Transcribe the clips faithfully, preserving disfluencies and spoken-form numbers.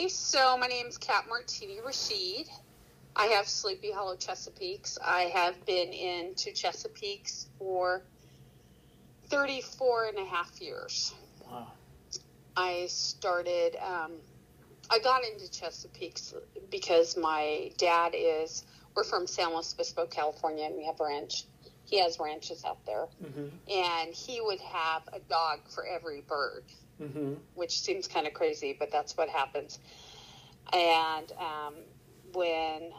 Okay, so my name is Cat Martini Rashid. I have Sleepy Hollow Chesapeakes. I have been into Chesapeakes for thirty-four and a half years. Wow. I started, um, I got into Chesapeakes because my dad is, we're from San Luis Obispo, California, and we have a ranch. He has ranches out there. Mm-hmm. And he would have a dog for every bird, mm-hmm. which seems kind of crazy, but that's what happens. And um, when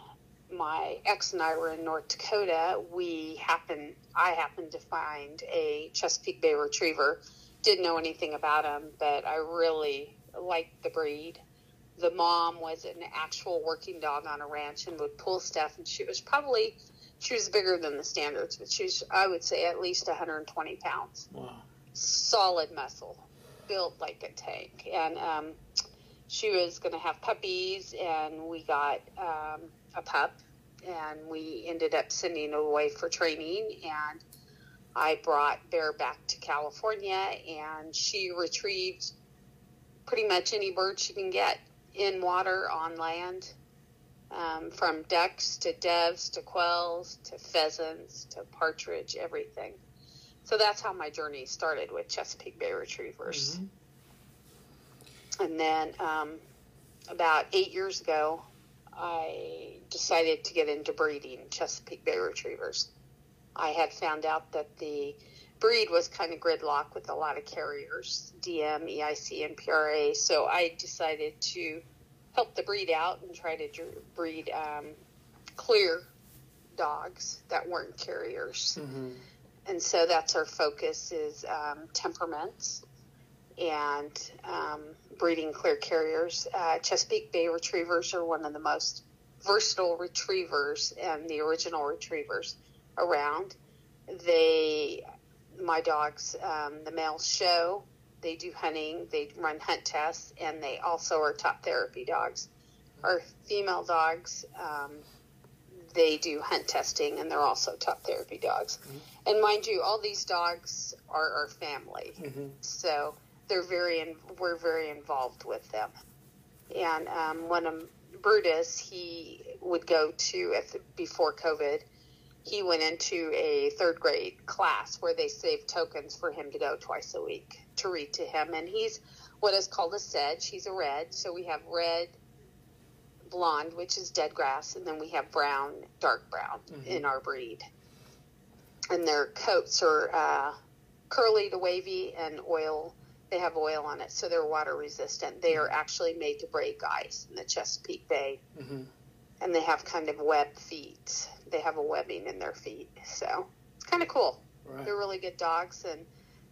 my ex and I were in North Dakota, we happened, I happened to find a Chesapeake Bay Retriever. Didn't know anything about him, but I really liked the breed. The mom was an actual working dog on a ranch and would pull stuff, and she was probably, she was bigger than the standards, but she was, I would say, at least one hundred twenty pounds. Wow. Solid muscle, built like a tank. And um, she was going to have puppies, and we got um, a pup, and we ended up sending it away for training, and I brought Bear back to California, and she retrieved pretty much any bird she can get in water, on land, um, from ducks to doves to quails to pheasants to partridge, everything. So that's how my journey started with Chesapeake Bay Retrievers. Mm-hmm. And then um, about eight years ago, I decided to get into breeding Chesapeake Bay Retrievers. I had found out that the breed was kind of gridlocked with a lot of carriers, D M, E I C, and P R A, so I decided to help the breed out and try to breed um, clear dogs that weren't carriers. Mm-hmm. And so that's our focus, is um, temperaments and um, breeding clear carriers. Uh, Chesapeake Bay Retrievers are one of the most versatile retrievers and the original retrievers around. They, my dogs, um, the males show, they do hunting, they run hunt tests, and they also are top therapy dogs. Our female dogs, um, they do hunt testing, and they're also top therapy dogs. Mm-hmm. And mind you, all these dogs are our family, mm-hmm. so they're very, in, we're very involved with them. And um, one of Brutus, he would go to, if, before COVID, he went into a third grade class where they saved tokens for him to go twice a week to read to him. And he's what is called a sedge. He's a red. So we have red blonde, which is dead grass. And then we have brown, dark brown mm-hmm. in our breed. And their coats are uh, curly to wavy and oil. They have oil on it. So they're water resistant. They are actually made to break ice in the Chesapeake Bay. Mm-hmm. And they have kind of web feet. They have a webbing in their feet, so it's kind of cool. Right. They're really good dogs, and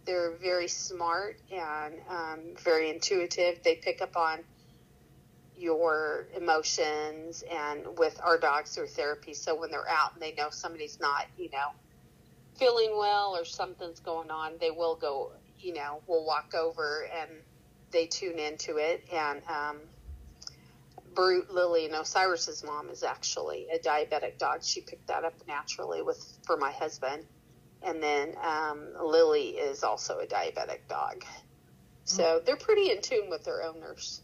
they're very smart and um, very intuitive. They pick up on your emotions, and with our dogs through therapy, so when they're out and they know somebody's not, you know, feeling well or something's going on, they will go, you know, we'll walk over and they tune into it. And um Brute, Lily, and Osiris's mom is actually a diabetic dog. She picked that up naturally with for my husband. And then um, Lily is also a diabetic dog. So they're pretty in tune with their owners.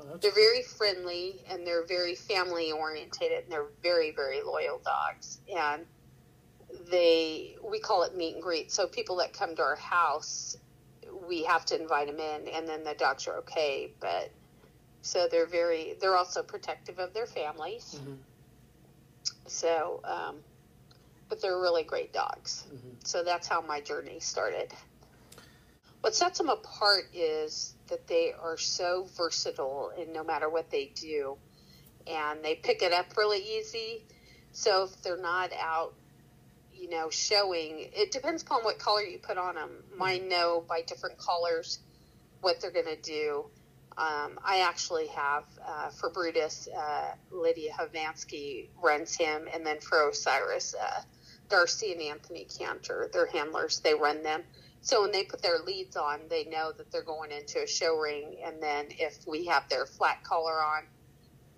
Oh, they're very friendly, and they're very family-orientated, and they're very, very loyal dogs. And they we call it meet and greet. So people that come to our house, we have to invite them in, and then the dogs are okay, but... So they're very, they're also protective of their families. Mm-hmm. So, um, but they're really great dogs. Mm-hmm. So that's how my journey started. What sets them apart is that they are so versatile in no matter what they do. And they pick it up really easy. So if they're not out, you know, showing, it depends upon what collar you put on them. Mine know by different collars what they're going to do. Um, I actually have, uh, for Brutus, uh, Lydia Havansky runs him, and then for Osiris, uh, Darcy and Anthony Cantor, their handlers, they run them. So when they put their leads on, they know that they're going into a show ring, and then if we have their flat collar on,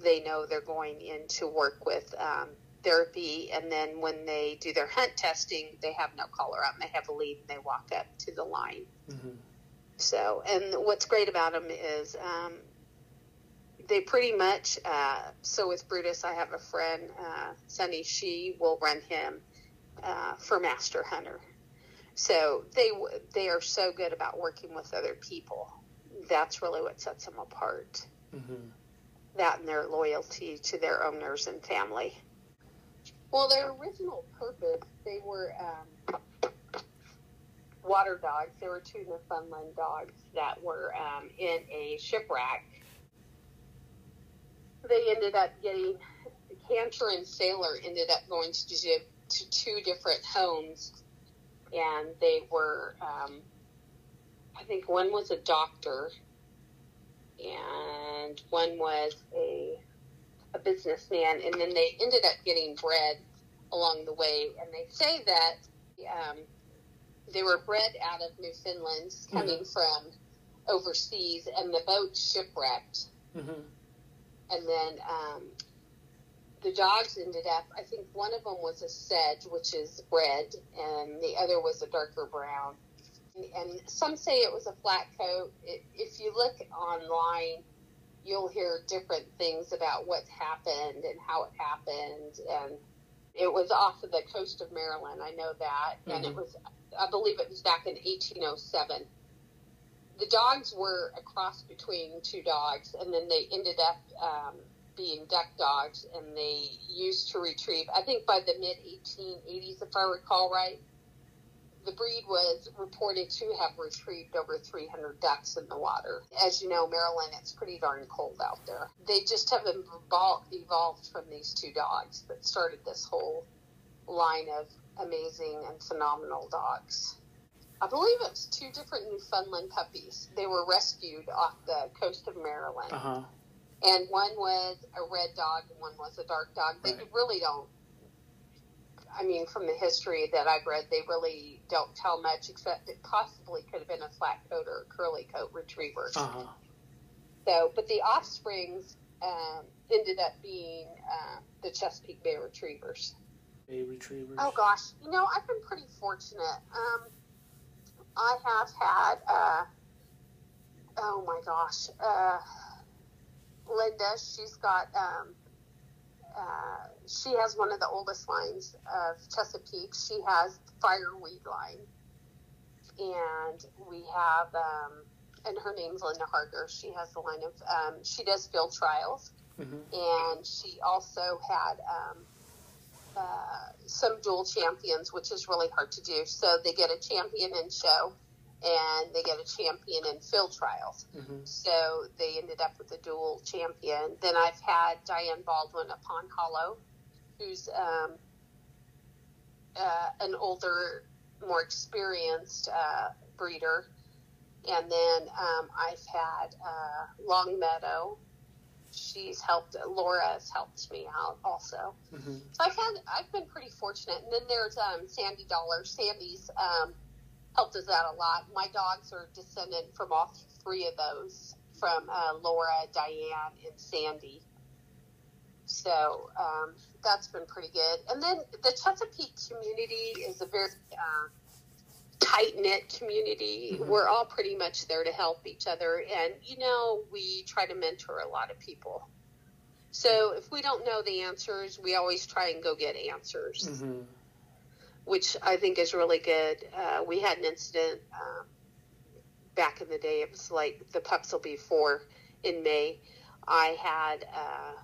they know they're going into work with um, therapy, and then when they do their hunt testing, they have no collar on. They have a lead, and they walk up to the line. Mm-hmm. So, and what's great about them is um, they pretty much, uh, so with Brutus, I have a friend, uh, Sunny, she will run him uh, for Master Hunter. So they they are so good about working with other people. That's really what sets them apart. Mm-hmm. That and their loyalty to their owners and family. Well, their original purpose, they were um, water dogs. There were two Newfoundland dogs that were um, in a shipwreck. They ended up getting, Cantor and Sailor ended up going to, to two different homes, and they were, um, I think one was a doctor, and one was a, a businessman, and then they ended up getting bred along the way, and they say that um, they were bred out of Newfoundland, coming mm-hmm. from overseas, and the boat shipwrecked. Mm-hmm. And then um, the dogs ended up, I think one of them was a sedge, which is red, and the other was a darker brown. And, and some say it was a flat coat. It, if you look online, you'll hear different things about what's happened and how it happened. And it was off of the coast of Maryland, I know that. Mm-hmm. And it was, I believe it was back in eighteen oh seven. The dogs were a cross between two dogs, and then they ended up um, being duck dogs, and they used to retrieve, I think by the mid eighteen eighties, if I recall right. The breed was reported to have retrieved over three hundred ducks in the water. As you know, Maryland, it's pretty darn cold out there. They just have evolved from these two dogs that started this whole line of amazing and phenomenal dogs. I believe it was two different Newfoundland puppies. They were rescued off the coast of Maryland. Uh-huh. And one was a red dog and one was a dark dog. They right. really don't, I mean, from the history that I've read, they really don't tell much, except it possibly could have been a flat coat or a curly coat retriever. Uh-huh. So, but the offsprings um, ended up being uh, the Chesapeake Bay Retrievers. Bay Retrievers. Oh, gosh. You know, I've been pretty fortunate. Um... I have had, uh, oh my gosh, uh, Linda, she's got, um, uh, she has one of the oldest lines of Chesapeake. She has the Fireweed line. And we have, um, and her name's Linda Harker. She has the line of, um, she does field trials. Mm-hmm. And she also had, um, Uh, some dual champions, which is really hard to do. So they get a champion in show and they get a champion in field trials. Mm-hmm. So they ended up with a dual champion. Then I've had Diane Baldwin at Pond Hollow, who's um, uh, an older, more experienced uh, breeder. And then um, I've had uh, Long Meadow. She's helped, Laura has helped me out also. Mm-hmm. So I've had, I've been pretty fortunate. And then there's um, Sandy Dollar. Sandy's um, helped us out a lot. My dogs are descended from all three of those, from uh, Laura, Diane, and Sandy. So um, that's been pretty good. And then the Chesapeake community is a very uh, tight-knit community. Mm-hmm. We're all pretty much there to help each other, and you know, we try to mentor a lot of people. So if we don't know the answers, we always try and go get answers. Mm-hmm. Which I think is really good. Uh, we had an incident um, back in the day. It was like the pups will be four in May. I had uh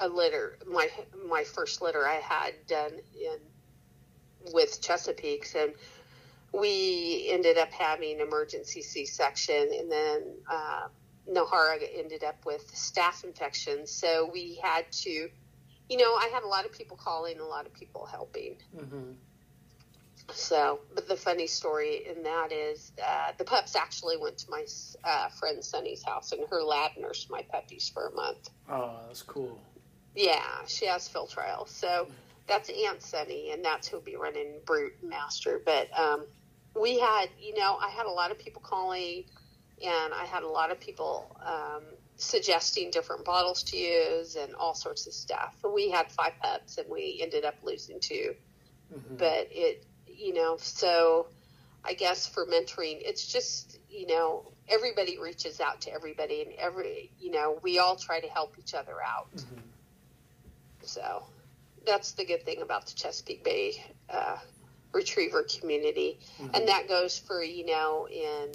a litter, my my first litter I had done in with Chesapeakes, and we ended up having emergency C-section, and then uh, Nahara ended up with staph infection. So we had to, you know, I had a lot of people calling, a lot of people helping. Mm-hmm. So, but the funny story in that is uh, the pups actually went to my uh, friend Sunny's house, and her lab nursed my puppies for a month. Oh, that's cool. Yeah, she has field trials, so... That's Aunt Sunny, and that's who'll be running Brute Master. But um, we had, you know, I had a lot of people calling, and I had a lot of people um, suggesting different bottles to use and all sorts of stuff. And we had five pups, and we ended up losing two. Mm-hmm. But it, you know, so I guess for mentoring, it's just, you know, everybody reaches out to everybody, and every, you know, we all try to help each other out. Mm-hmm. So that's the good thing about the Chesapeake Bay uh, Retriever community. Mm-hmm. And that goes for, you know, in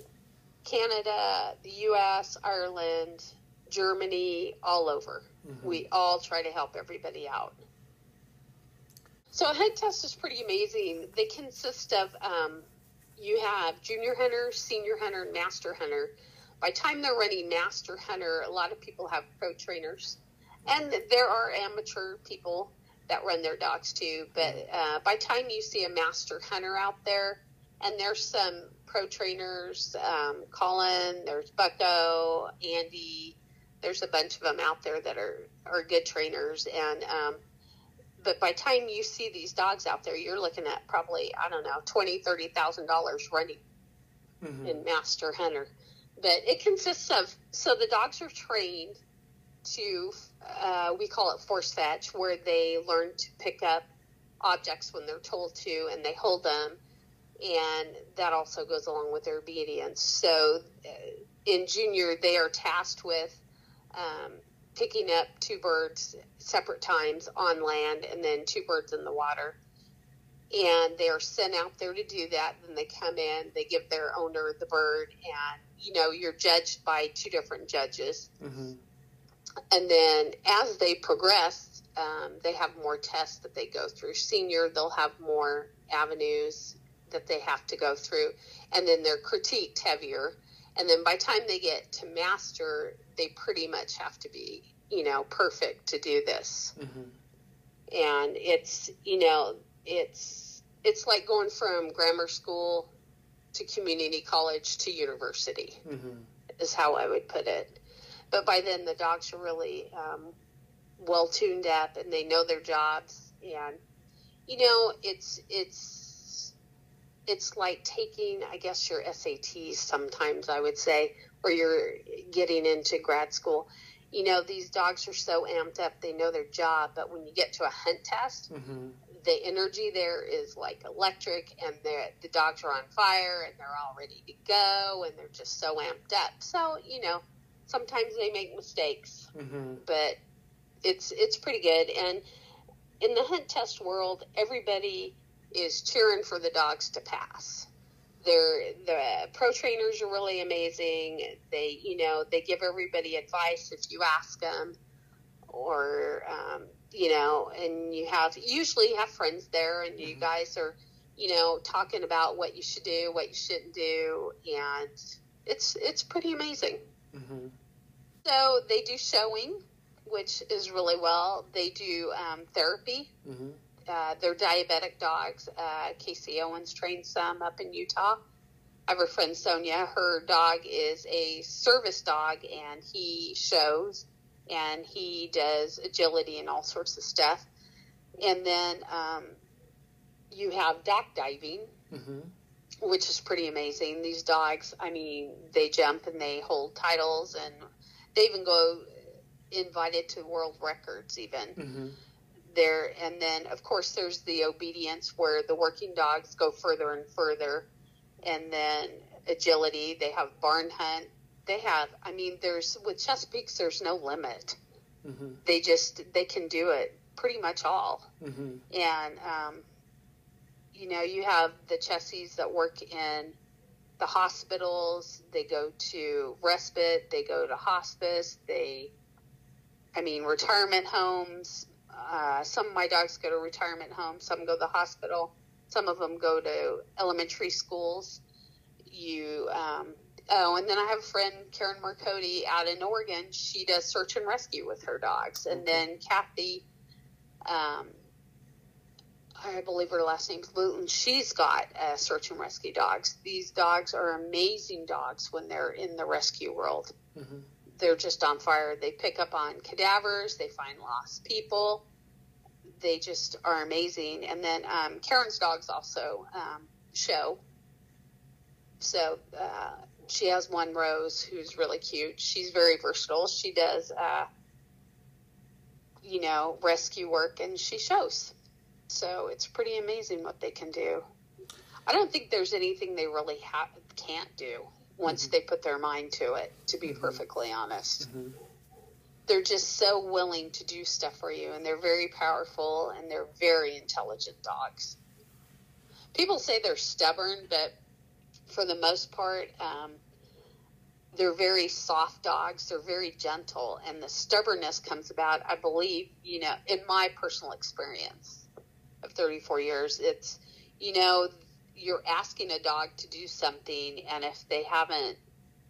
Canada, the U S, Ireland, Germany, all over. Mm-hmm. We all try to help everybody out. So a hunt test is pretty amazing. They consist of, um, you have junior hunter, senior hunter, and master hunter. By the time they're running master hunter, a lot of people have pro trainers. And there are amateur people that run their dogs too. But uh, by the time you see a master hunter out there, and there's some pro trainers, um, Colin, there's Bucko, Andy, there's a bunch of them out there that are, are good trainers. And, um, but by the time you see these dogs out there, you're looking at probably, I don't know, twenty thousand, thirty thousand dollars running mm-hmm. in Master Hunter. But it consists of, so the dogs are trained to, uh, we call it force fetch, where they learn to pick up objects when they're told to, and they hold them. And that also goes along with their obedience. So in junior, they are tasked with, um, picking up two birds separate times on land and then two birds in the water. And they are sent out there to do that. Then they come in, they give their owner the bird, and, you know, you're judged by two different judges. Mm-hmm. And then as they progress, um, they have more tests that they go through. Senior, they'll have more avenues that they have to go through. And then they're critiqued heavier. And then by the time they get to master, they pretty much have to be, you know, perfect to do this. Mm-hmm. And it's, you know, it's, it's like going from grammar school to community college to university mm-hmm. is how I would put it. But by then the dogs are really um, well tuned up, and they know their jobs. And, you know, it's, it's, it's like taking, I guess, your S A Ts sometimes, I would say, or you're getting into grad school. You know, these dogs are so amped up, they know their job, but when you get to a hunt test, mm-hmm. the energy there is like electric, and the dogs are on fire, and they're all ready to go, and they're just so amped up. So, you know, sometimes they make mistakes, mm-hmm. but it's, it's pretty good. And in the hunt test world, everybody is cheering for the dogs to pass. They're, the pro trainers are really amazing. They, you know, they give everybody advice if you ask them, or, um, you know, and you have, usually you have friends there, and mm-hmm. you guys are, you know, talking about what you should do, what you shouldn't do. And it's, it's pretty amazing. Mm-hmm. So they do showing, which is really well. They do um, therapy. Mm-hmm. Uh, they're diabetic dogs. Uh, Casey Owens trained some up in Utah. I have a friend, Sonia. Her dog is a service dog, and he shows, and he does agility and all sorts of stuff. And then um, you have dock diving, mm-hmm. which is pretty amazing. These dogs, I mean, they jump and they hold titles, and they even go invited to world records even. Mm-hmm. There, and then of course there's the obedience, where the working dogs go further and further, and then agility. They have barn hunt. They have, I mean, there's, with Chesapeakes, there's no limit. Mm-hmm. They just, they can do it pretty much all. Mm-hmm. And um, you know, you have the Chessies that work in the hospitals. They go to respite. They go to hospice. They, I mean, retirement homes. Uh, some of my dogs go to retirement homes, some go to the hospital, some of them go to elementary schools. You, um, oh, and then I have a friend, Karen Marcotti, out in Oregon. She does search and rescue with her dogs. And then Kathy, um, I believe her last name's Luton, she's got uh, search and rescue dogs. These dogs are amazing dogs when they're in the rescue world. Mm-hmm. They're just on fire. They pick up on cadavers. They find lost people. They just are amazing. And then um, Karen's dogs also um, show. So uh, she has one, Rose, who's really cute. She's very versatile. She does, uh, you know, rescue work, and she shows. So it's pretty amazing what they can do. I don't think there's anything they really ha- can't do. once mm-hmm. they put their mind to it, to be mm-hmm. perfectly honest. Mm-hmm. They're just so willing to do stuff for you, and they're very powerful, and they're very intelligent dogs. People say they're stubborn, but for the most part, um, they're very soft dogs. They're very gentle, and the stubbornness comes about, I believe, you know, in my personal experience of thirty-four years, it's, you know, you're asking a dog to do something, and if they haven't,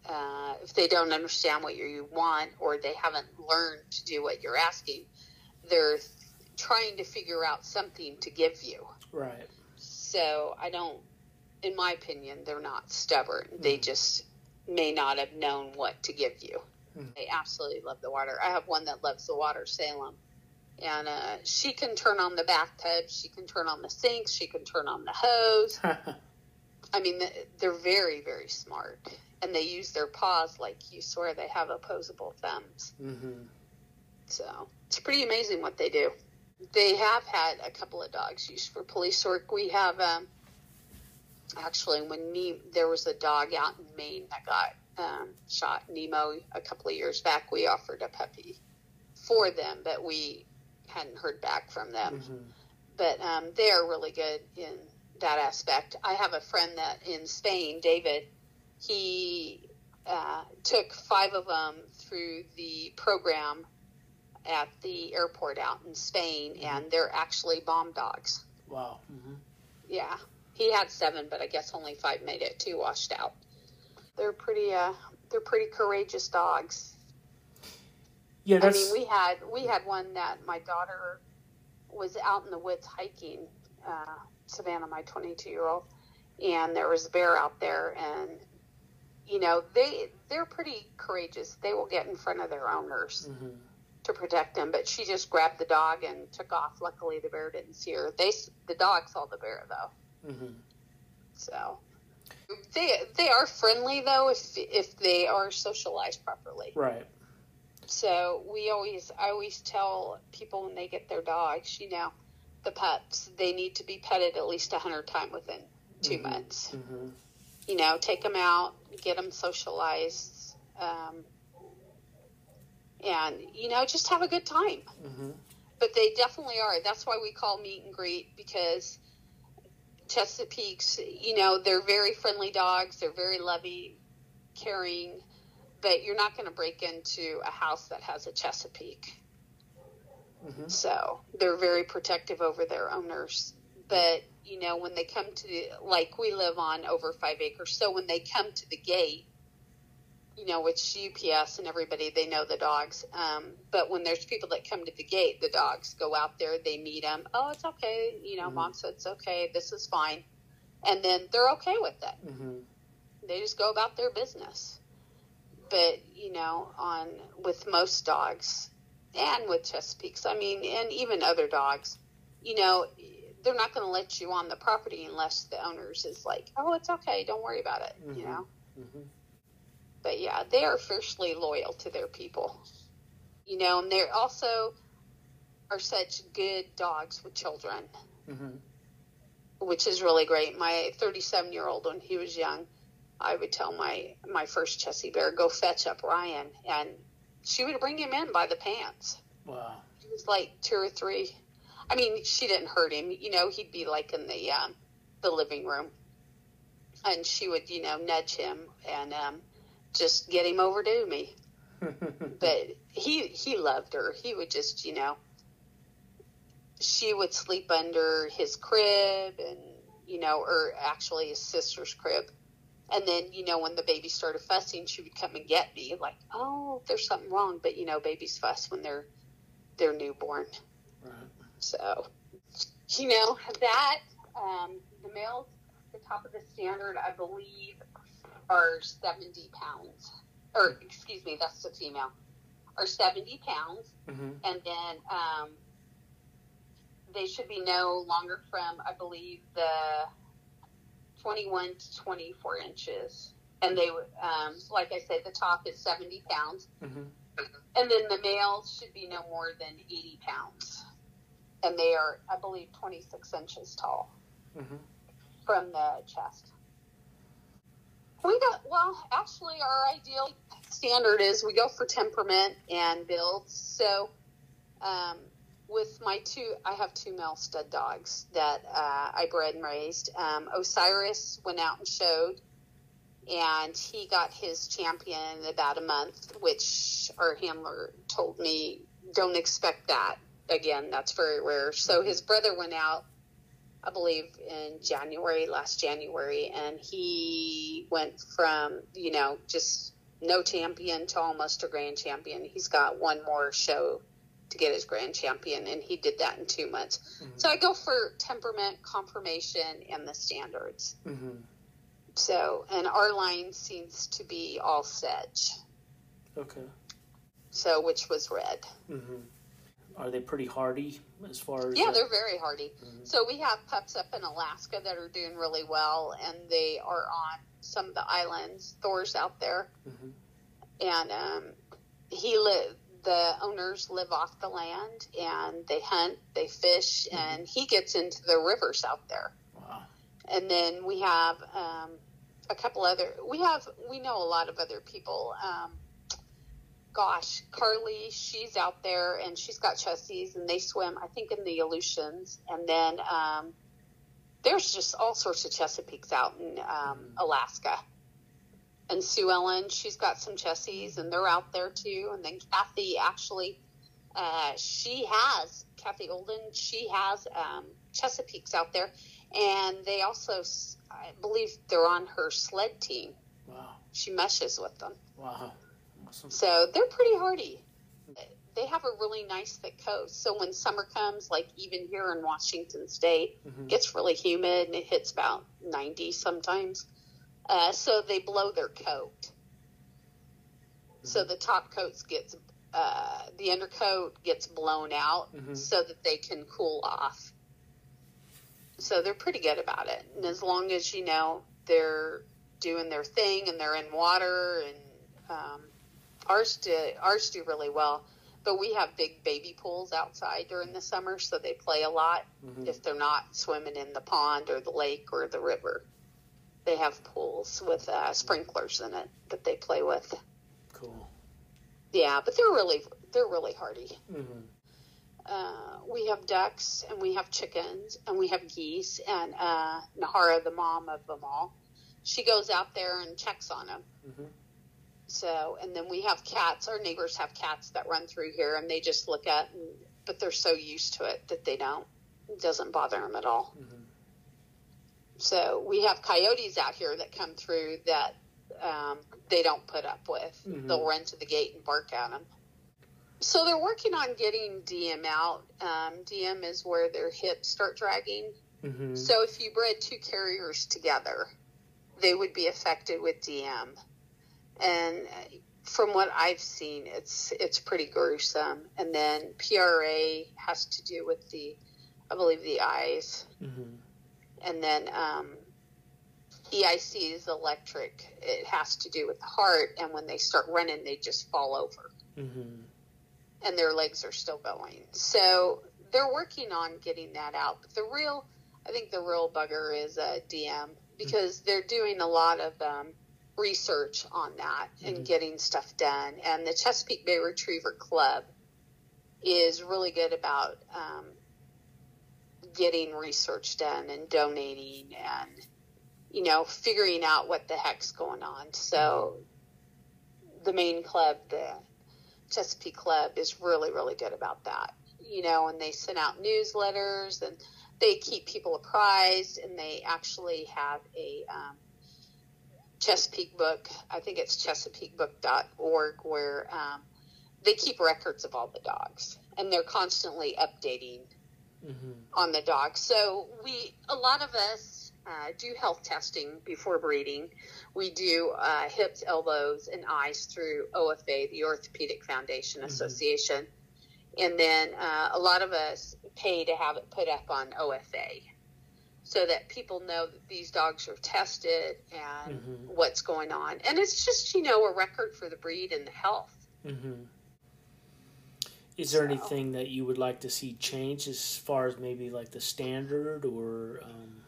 uh, if they don't understand what you want, or they haven't learned to do what you're asking, they're trying to figure out something to give you. Right. So I don't, in my opinion, they're not stubborn. Mm. They just may not have known what to give you. Mm. They absolutely love the water. I have one that loves the water, Salem. And uh, she can turn on the bathtub. She can turn on the sinks. She can turn on the hose. I mean, they're very, very smart. And they use their paws like you swear they have opposable thumbs. Mm-hmm. So it's pretty amazing what they do. They have had a couple of dogs used for police work. We have, um, actually, when ne- there was a dog out in Maine that got um, shot, Nemo, a couple of years back, we offered a puppy for them, but we hadn't heard back from them. Mm-hmm. But um, they are really good in that aspect. I have a friend that in Spain, David, he uh, took five of them through the program at the airport out in Spain, and they're actually bomb dogs. Wow. Mm-hmm. Yeah. He had seven, but I guess only five made it. Two washed out. They're pretty uh, they're pretty courageous dogs. Yeah, that's... I mean, we had we had one that my daughter was out in the woods hiking, uh, Savannah, my twenty-two-year-old, and there was a bear out there, and you know, they they're pretty courageous. They will get in front of their owners. Mm-hmm. To protect them, but she just grabbed the dog and took off. Luckily, the bear didn't see her. They, the dog saw the bear, though. Mm-hmm. So they they are friendly, though, if if they are socialized properly. Right. So we always, I always tell people when they get their dogs, you know, the pups, they need to be petted at least a hundred times within two mm-hmm. months. Mm-hmm. You know, take them out, get them socialized. Um, And, you know, just have a good time. Mm-hmm. But they definitely are. That's why we call meet and greet, because Chesapeakes, you know, they're very friendly dogs. They're very loving, caring. But you're not going to break into a house that has a Chesapeake. Mm-hmm. So they're very protective over their owners. But, you know, when they come to, the, like we live on over five acres. So when they come to the gate, you know, it's U P S and everybody, they know the dogs. Um, but when there's people that come to the gate, the dogs go out there, they meet them. Oh, it's okay. You know, mm-hmm. Mom said it's okay. This is fine. And then they're okay with it. Mm-hmm. They just go about their business. But, you know, on with most dogs and with Chesapeakes, I mean, and even other dogs, you know, they're not going to let you on the property unless the owners is like, oh, it's okay. Don't worry about it. Mm-hmm. You know? Mm-hmm. But, yeah, they are fiercely loyal to their people, you know, and they also are such good dogs with children, mm-hmm. which is really great. My thirty-seven-year-old, when he was young, I would tell my, my first Chessie Bear, go fetch up Ryan, and she would bring him in by the pants. Wow. He was like two or three. I mean, she didn't hurt him. You know, he'd be like in the um, the living room, and she would, you know, nudge him and um just get him over to me. But he he loved her. He would just, you know, she would sleep under his crib and, you know, or actually his sister's crib. And then, you know, when the baby started fussing, she would come and get me like, oh, there's something wrong. But, you know, babies fuss when they're, they're newborn. Right. So, you know, that, um, the males, the top of the standard, I believe, are seventy pounds, or excuse me, that's the female, are seventy pounds, mm-hmm. and then um, they should be no longer from, I believe, the twenty-one to twenty-four inches, and they, um, like I said, the top is seventy pounds, mm-hmm. and then the males should be no more than eighty pounds, and they are, I believe, twenty-six inches tall mm-hmm. from the chest. We don't, well, actually, our ideal standard is we go for temperament and build. So, um, with my two, I have two male stud dogs that uh, I bred and raised. Um, Osiris went out and showed, and he got his champion in about a month, which our handler told me, don't expect that. Again, that's very rare. So his brother went out, I believe, in January, last January, and he went from, you know, just no champion to almost a grand champion. He's got one more show to get his grand champion, and he did that in two months. Mm-hmm. So I go for temperament, confirmation, and the standards. Mm-hmm. So, and our line seems to be all sedge. Okay. So, which was red. Mm-hmm. Are they pretty hardy as far as... Yeah, that? They're very hardy. Mm-hmm. So we have pups up in Alaska that are doing really well, and they are on some of the islands. Thor's out there. Mm-hmm. And um, he li- the owners live off the land, and they hunt, they fish, mm-hmm. and he gets into the rivers out there. Wow. And then we have um, a couple other... We have we know a lot of other people... Um, Gosh, Carly, she's out there, and she's got Chessies, and they swim, I think, in the Aleutians. And then um, there's just all sorts of Chesapeakes out in um, mm-hmm. Alaska. And Sue Ellen, she's got some Chessies, and they're out there, too. And then Kathy, actually, uh, she has, Kathy Olden, she has um, Chesapeakes out there. And they also, I believe, they're on her sled team. Wow. She meshes with them. Wow. Awesome. So they're pretty hardy. They have a really nice thick coat. So when summer comes, like even here in Washington State, mm-hmm. it gets really humid and it hits about ninety sometimes. Uh, so they blow their coat. Mm-hmm. So the top coat gets, uh, the undercoat gets blown out mm-hmm. so that they can cool off. So they're pretty good about it. And as long as, you know, they're doing their thing and they're in water and, um, Ours do, ours do really well, but we have big baby pools outside during the summer, so they play a lot. Mm-hmm. If they're not swimming in the pond or the lake or the river, they have pools with uh, sprinklers in it that they play with. Cool. Yeah, but they're really they're really hardy. Mm-hmm. Uh, we have ducks, and we have chickens, and we have geese, and uh, Nahara, the mom of them all, she goes out there and checks on them. Mm-hmm. So, and then we have cats. Our neighbors have cats that run through here, and they just look at, and, but they're so used to it that they don't, it doesn't bother them at all. Mm-hmm. So we have coyotes out here that come through that um, they don't put up with. Mm-hmm. They'll run to the gate and bark at them. So they're working on getting D M out. Um, D M is where their hips start dragging. Mm-hmm. So if you bred two carriers together, they would be affected with D M. And from what I've seen, it's it's pretty gruesome. And then P R A has to do with the, I believe, the eyes. Mm-hmm. And then um, E I C is electric. It has to do with the heart. And when they start running, they just fall over. Mm-hmm. And their legs are still going. So they're working on getting that out. But the real, I think the real bugger is uh, D M because mm-hmm. they're doing a lot of um, – research on that and mm-hmm. getting stuff done. And the Chesapeake Bay Retriever Club is really good about um, getting research done and donating and, you know, figuring out what the heck's going on. So the main club, the Chesapeake Club, is really, really good about that. You know, and they send out newsletters and they keep people apprised, and they actually have a um, Chesapeake Book, I think it's chesapeake book dot org, where um, they keep records of all the dogs, and they're constantly updating mm-hmm. on the dogs. So we, a lot of us uh, do health testing before breeding. We do uh, hips, elbows, and eyes through O F A, the Orthopedic Foundation mm-hmm. Association, and then uh, a lot of us pay to have it put up on O F A. So that people know that these dogs are tested and mm-hmm. what's going on. And it's just, you know, a record for the breed and the health. Mm-hmm. Is there so. anything that you would like to see change as far as maybe like the standard or... Um...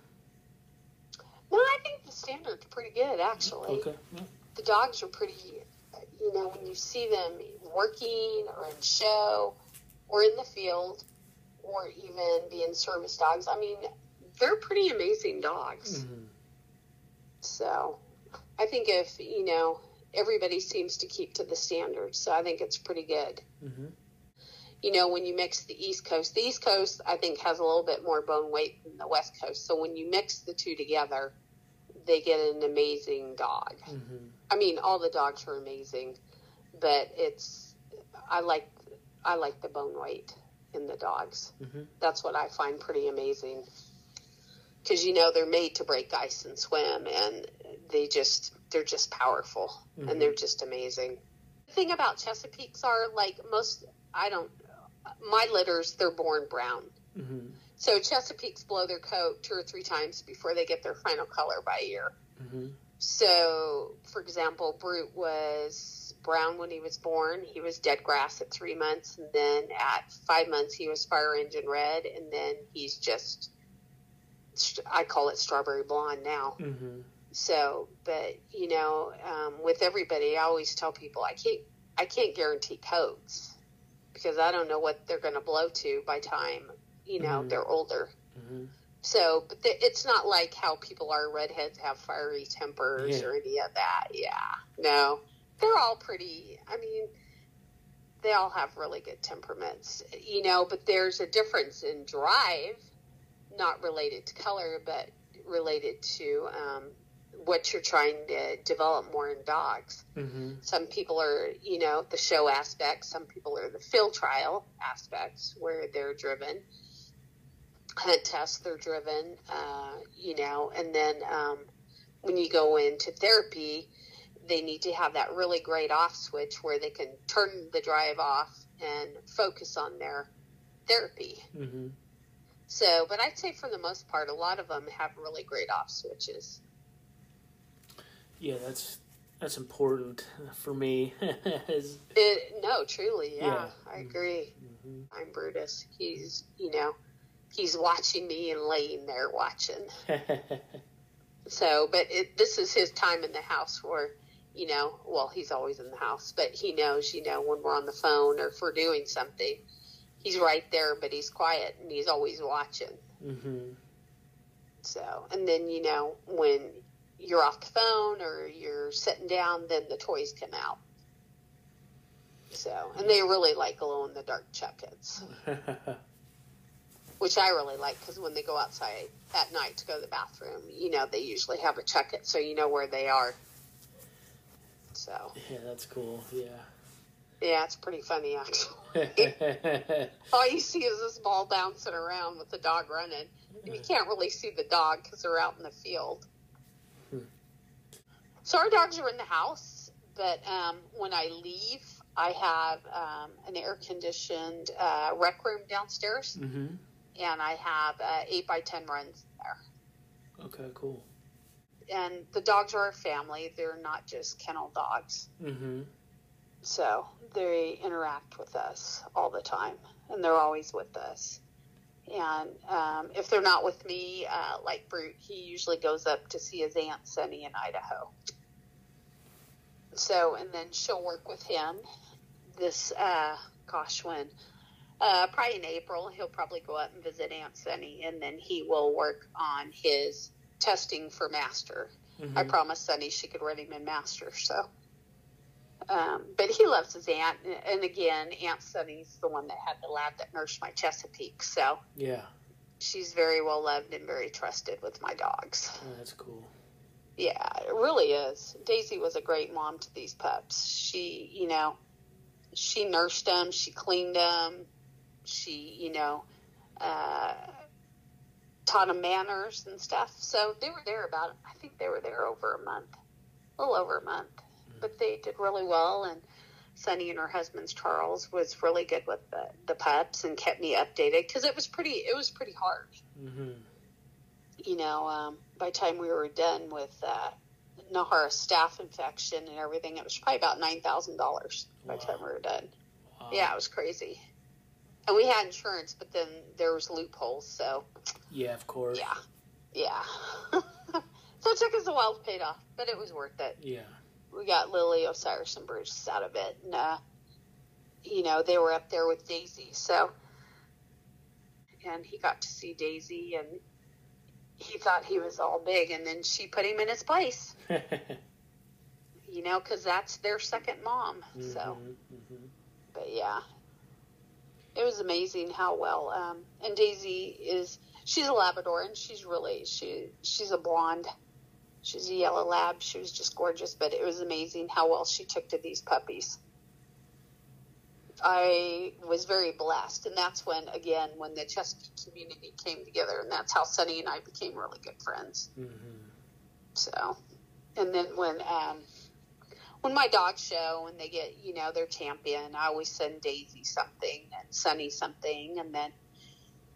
Well, I think the standard pretty good, actually. Okay. Yeah. The dogs are pretty, you know, when you see them working or in show or in the field or even being service dogs, I mean, they're pretty amazing dogs. Mm-hmm. So I think if, you know, everybody seems to keep to the standards, so I think it's pretty good. Mm-hmm. You know, when you mix the East Coast, the East Coast, I think, has a little bit more bone weight than the West Coast. So when you mix the two together, they get an amazing dog. Mm-hmm. I mean, all the dogs are amazing, but it's, I like, I like the bone weight in the dogs. Mm-hmm. That's what I find pretty amazing. Because, you know, they're made to break ice and swim, and they just, they're just powerful, mm-hmm. and they're just amazing. The thing about Chesapeakes are, like, most, I don't, my litters, they're born brown. Mm-hmm. So Chesapeakes blow their coat two or three times before they get their final color by year. Mm-hmm. So, for example, Brute was brown when he was born. He was dead grass at three months, and then at five months he was fire engine red, and then he's just, I call it strawberry blonde now. Mm-hmm. So, but, you know, um, with everybody, I always tell people I can't, I can't guarantee coats, because I don't know what they're going to blow to by time, you know, mm-hmm. they're older. Mm-hmm. So, but the, it's not like how people are, redheads have fiery tempers yeah. or any of that. Yeah. No, they're all pretty. I mean, they all have really good temperaments, you know, but there's a difference in drive, not related to color, but related to, um, what you're trying to develop more in dogs. Mm-hmm. Some people are, you know, the show aspects. Some people are the field trial aspects, where they're driven. Hunt tests, they're driven, uh, you know. And then um, when you go into therapy, they need to have that really great off switch where they can turn the drive off and focus on their therapy. Mm-hmm. So, but I'd say for the most part, a lot of them have really great off switches. Yeah, that's that's important for me. it, no, truly, yeah, yeah. I agree. Mm-hmm. I'm Brutus. He's, you know, he's watching me and laying there watching. So, but it, this is his time in the house where, you know, well, he's always in the house, but he knows, you know, when we're on the phone or if we're doing something, he's right there, but he's quiet and he's always watching. Mm-hmm. So, and then, you know, when you're off the phone or you're sitting down, then the toys come out. So, and they really like glow in the dark Chuckets, which I really like, because when they go outside at night to go to the bathroom, you know, they usually have a Chucket, so you know where they are. So, yeah, that's cool. Yeah. Yeah, it's pretty funny, actually. All you see is this ball bouncing around with the dog running. And you can't really see the dog because they're out in the field. So our dogs are in the house, but um, when I leave, I have um, an air-conditioned uh, rec room downstairs, mm-hmm. and I have uh, eight by ten runs there. Okay, cool. And the dogs are our family. They're not just kennel dogs. Mm-hmm. So they interact with us all the time, and they're always with us. And um, if they're not with me, uh, like Brute, he usually goes up to see his aunt, Sunny, in Idaho. So, and then she'll work with him this, uh, gosh, when, uh, probably in April, he'll probably go up and visit Aunt Sunny, and then he will work on his testing for Master. Mm-hmm. I promised Sunny she could run him in Master, so. Um, but he loves his aunt, and again, Aunt Sunny's the one that had the lab that nursed my Chesapeake, so. Yeah. She's very well loved and very trusted with my dogs. Oh, that's cool. Yeah, it really is. Daisy was a great mom to these pups. She, you know, she nursed them, she cleaned them, she, you know, uh, taught them manners and stuff. So they were there about, I think they were there over a month, a little over a month. But they did really well, and Sunny and her husband's Charles was really good with the, the pups and kept me updated, because it was pretty it was pretty hard. Mm-hmm. You know, um, by the time we were done with uh, Nahara's staph infection and everything, it was probably about nine thousand dollars by wow. the time we were done. Wow. Yeah, it was crazy. And we had insurance, but then there was loopholes, so. Yeah, of course. Yeah, yeah. So it took us a while to pay it off, but it was worth it. Yeah. We got Lily, Osiris, and Brutus out of it. And, uh, you know, they were up there with Daisy. So, and he got to see Daisy, and he thought he was all big. And then she put him in his place, you know, because that's their second mom. Mm-hmm, so, mm-hmm. But yeah, it was amazing how well. Um, and Daisy is, she's a Labrador, and she's really, she she's a blonde. She's a yellow lab. She was just gorgeous, but it was amazing how well she took to these puppies. I was very blessed, and that's when, again, when the Chesapeake community came together, and that's how Sunny and I became really good friends. Mm-hmm. So, and then when um, when my dogs show and they get, you know, their champion, I always send Daisy something and Sunny something, and then,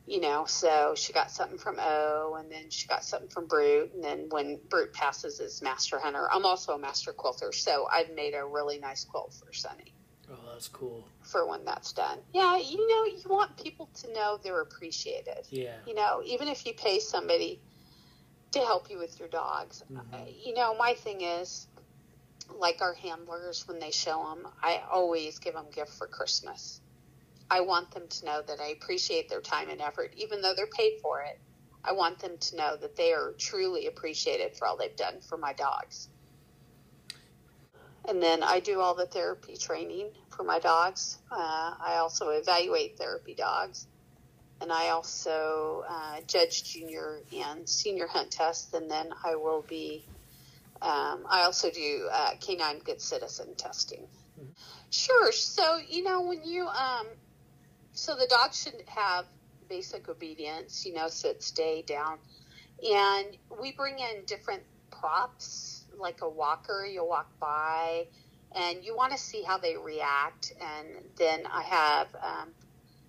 you know, so she got something from O, and then she got something from Brute, and then when Brute passes as Master Hunter, I'm also a master quilter, so I've made a really nice quilt for Sunny. Oh, that's cool. For when that's done. Yeah, you know, you want people to know they're appreciated. Yeah. You know, even if you pay somebody to help you with your dogs. Mm-hmm. I, you know, my thing is, like our handlers, when they show them, I always give them gift for Christmas. I want them to know that I appreciate their time and effort, even though they're paid for it. I want them to know that they are truly appreciated for all they've done for my dogs. And then I do all the therapy training for my dogs. Uh, I also evaluate therapy dogs. And I also uh, judge junior and senior hunt tests. And then I will be, um, I also do uh, canine good citizen testing. Mm-hmm. Sure. So, you know, when you, um, so the dog shouldn't have basic obedience, you know, sit, stay, down. And we bring in different props. Like a walker, you'll walk by and you want to see how they react. And then I have um,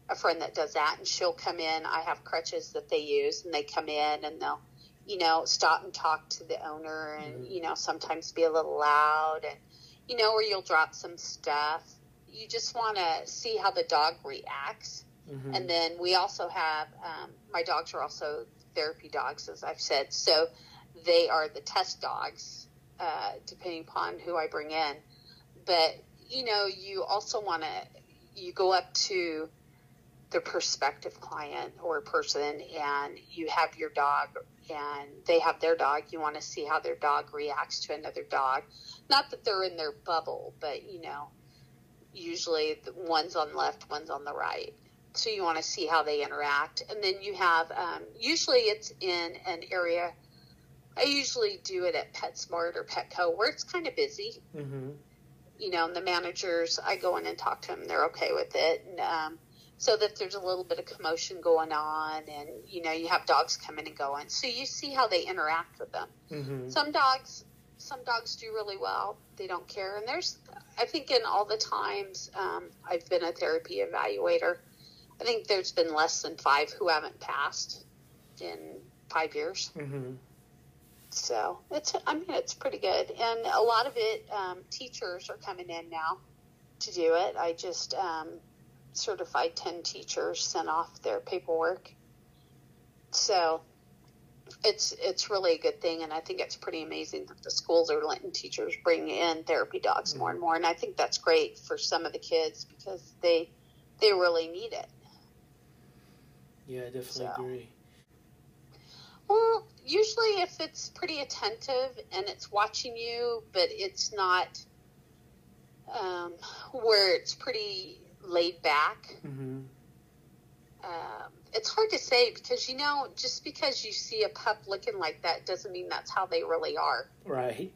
a friend that does that, and she'll come in. I have crutches that they use, and they come in and they'll, you know, stop and talk to the owner, and, you know, sometimes be a little loud, and, you know, or you'll drop some stuff. You just want to see how the dog reacts. Mm-hmm. And then we also have, um, my dogs are also therapy dogs, as I've said. So they are the test dogs. Uh, depending upon who I bring in. But, you know, you also want to, you go up to the prospective client or person, and you have your dog, and they have their dog. You want to see how their dog reacts to another dog. Not that they're in their bubble, but, you know, usually the one's on the left, one's on the right. So you want to see how they interact. And then you have, um, usually it's in an area, I usually do it at PetSmart or Petco, where it's kind of busy. Mm-hmm. You know, and the managers, I go in and talk to them. They're okay with it. And, um, so that there's a little bit of commotion going on, and, you know, you have dogs coming and going. So you see how they interact with them. Mm-hmm. Some dogs, some dogs do really well. They don't care. And there's, I think in all the times um, I've been a therapy evaluator, I think there's been less than five who haven't passed in five years. Mm-hmm. So it's, I mean, it's pretty good. And a lot of it, um, teachers are coming in now to do it. I just, um, certified ten teachers, sent off their paperwork. So it's, it's really a good thing. And I think it's pretty amazing that the schools are letting teachers bring in therapy dogs more and more. And I think that's great for some of the kids, because they, they really need it. Yeah, I definitely so. agree. Well, usually if it's pretty attentive and it's watching you, but it's not um, where it's pretty laid back, mm-hmm. um, it's hard to say, because, you know, just because you see a pup looking like that doesn't mean that's how they really are. Right.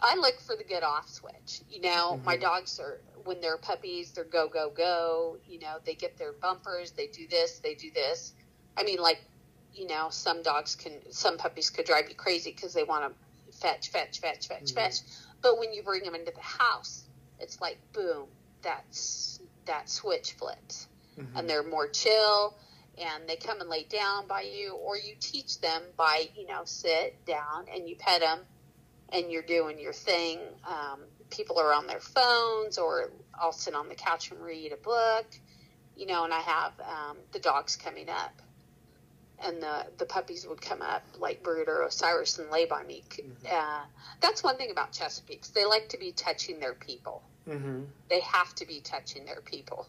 I look for the good off switch. You know, mm-hmm. my dogs are, when they're puppies, they're go, go, go. You know, they get their bumpers, they do this, they do this. I mean, like, you know, some dogs can, some puppies could drive you crazy because they want to fetch, fetch, fetch, fetch, mm-hmm. fetch. But when you bring them into the house, it's like, boom, that's, that switch flips. Mm-hmm. And they're more chill, and they come and lay down by you, or you teach them by, you know, sit down and you pet them and you're doing your thing. Um, people are on their phones, or I'll sit on the couch and read a book, you know, and I have um, the dogs coming up. and the, the puppies would come up, like Brood or Osiris and lay by me. Mm-hmm. Uh, that's one thing about Chesapeakes. They like to be touching their people. Mm-hmm. They have to be touching their people.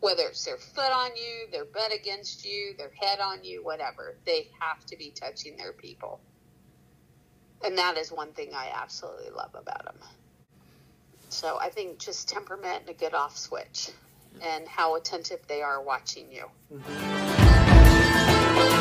Whether it's their foot on you, their butt against you, their head on you, whatever. They have to be touching their people. And that is one thing I absolutely love about them. So I think just temperament and a good off switch and how attentive they are watching you. Mm-hmm.